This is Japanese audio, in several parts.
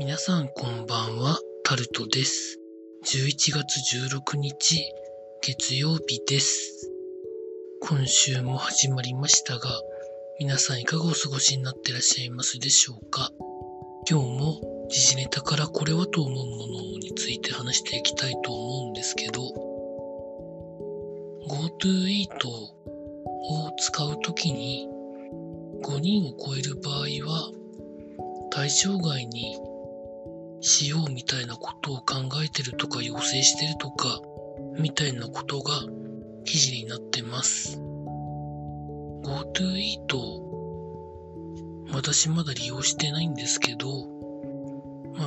皆さんこんばんは、タルトです。11月16日、月曜日です。今週も始まりましたが、皆さんいかがお過ごしになってらっしゃいますでしょうか。今日も時事ネタからこれはと思うものについて話していきたいと思うんですけど、GoToEat を使うときに5人を超える場合は対象外にしようみたいなことを考えてるとか要請してるとかみたいなことが記事になってます。 GoToEat 私まだ利用してないんですけど、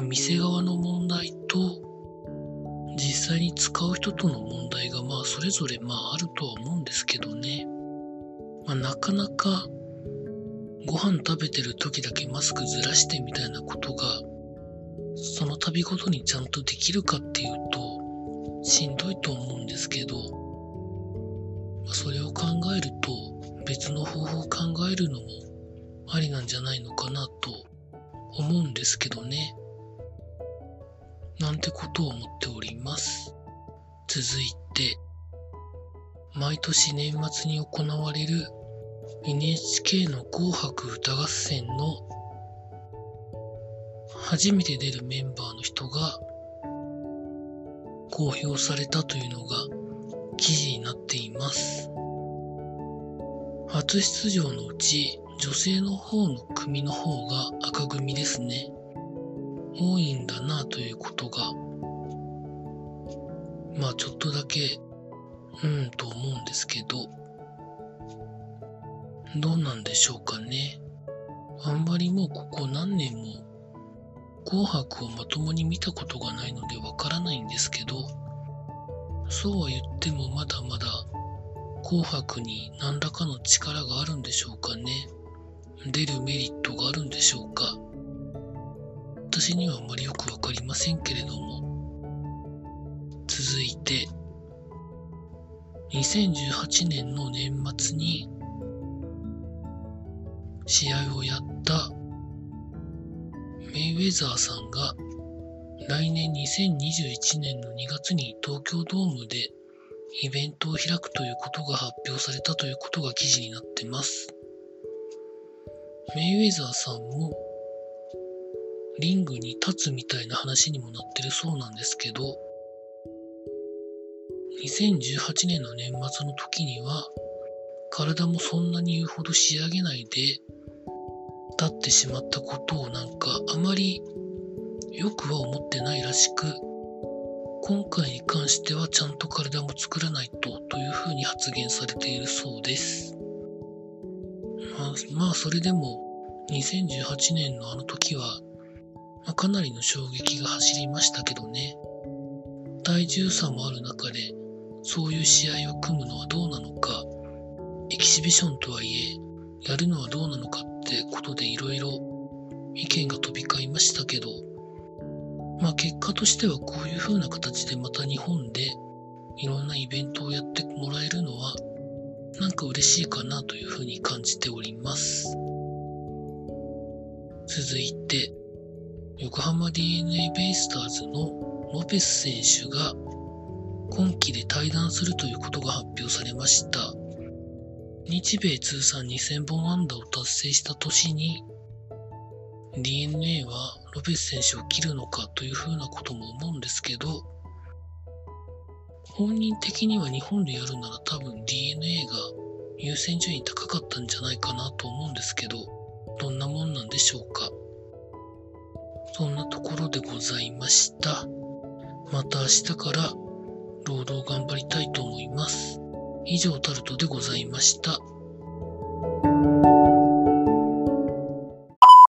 店側の問題と実際に使う人との問題がそれぞれあるとは思うんですけどね、なかなかご飯食べてる時だけマスクずらしてみたいなことがその度ごとにちゃんとできるかっていうとしんどいと思うんですけど、それを考えると別の方法を考えるのもありなんじゃないのかなと思うんですけどね、なんてことを思っております。続いて、毎年年末に行われる NHK の紅白歌合戦の初めて出るメンバーの人が公表されたというのが記事になっています。初出場のうち女性の方の組の方が赤組ですね、多いんだなということがちょっとだけと思うんですけど、どうなんでしょうかね。あんまりもうここ何年も紅白をまともに見たことがないのでわからないんですけど、そうは言ってもまだまだ紅白に何らかの力があるんでしょうかね。出るメリットがあるんでしょうか。私にはあまりよくわかりませんけれども。続いて、2018年の年末に試合をやったメイウェザーさんが来年2021年の2月に東京ドームでイベントを開くということが発表されたということが記事になってます。メイウェザーさんもリングに立つみたいな話にもなってるそうなんですけど、2018年の年末の時には体もそんなに言うほど仕上げないで立ってしまったことをあまりよくは思ってないらしく、今回に関してはちゃんと体も作らないとというふうに発言されているそうです。それでも2018年のあの時はかなりの衝撃が走りましたけどね。体重差もある中でそういう試合を組むのはどうなのか、エキシビションとはいえやるのはどうなのかってことでいろいろ意見が飛び交いましたけど、結果としてはこういう風な形でまた日本でいろんなイベントをやってもらえるのは嬉しいかなという風に感じております。続いて、横浜 DeNA ベイスターズのロペス選手が今季で退団するということが発表されました。日米通算2000本安打を達成した年に DeNA はロペス選手を切るのかというふうなことも思うんですけど、本人的には日本でやるなら多分 DeNA が優先順位高かったんじゃないかなと思うんですけど、どんなもんなんでしょうか。そんなところでございました。また明日から労働頑張りたいと思います。以上、タルトでございました。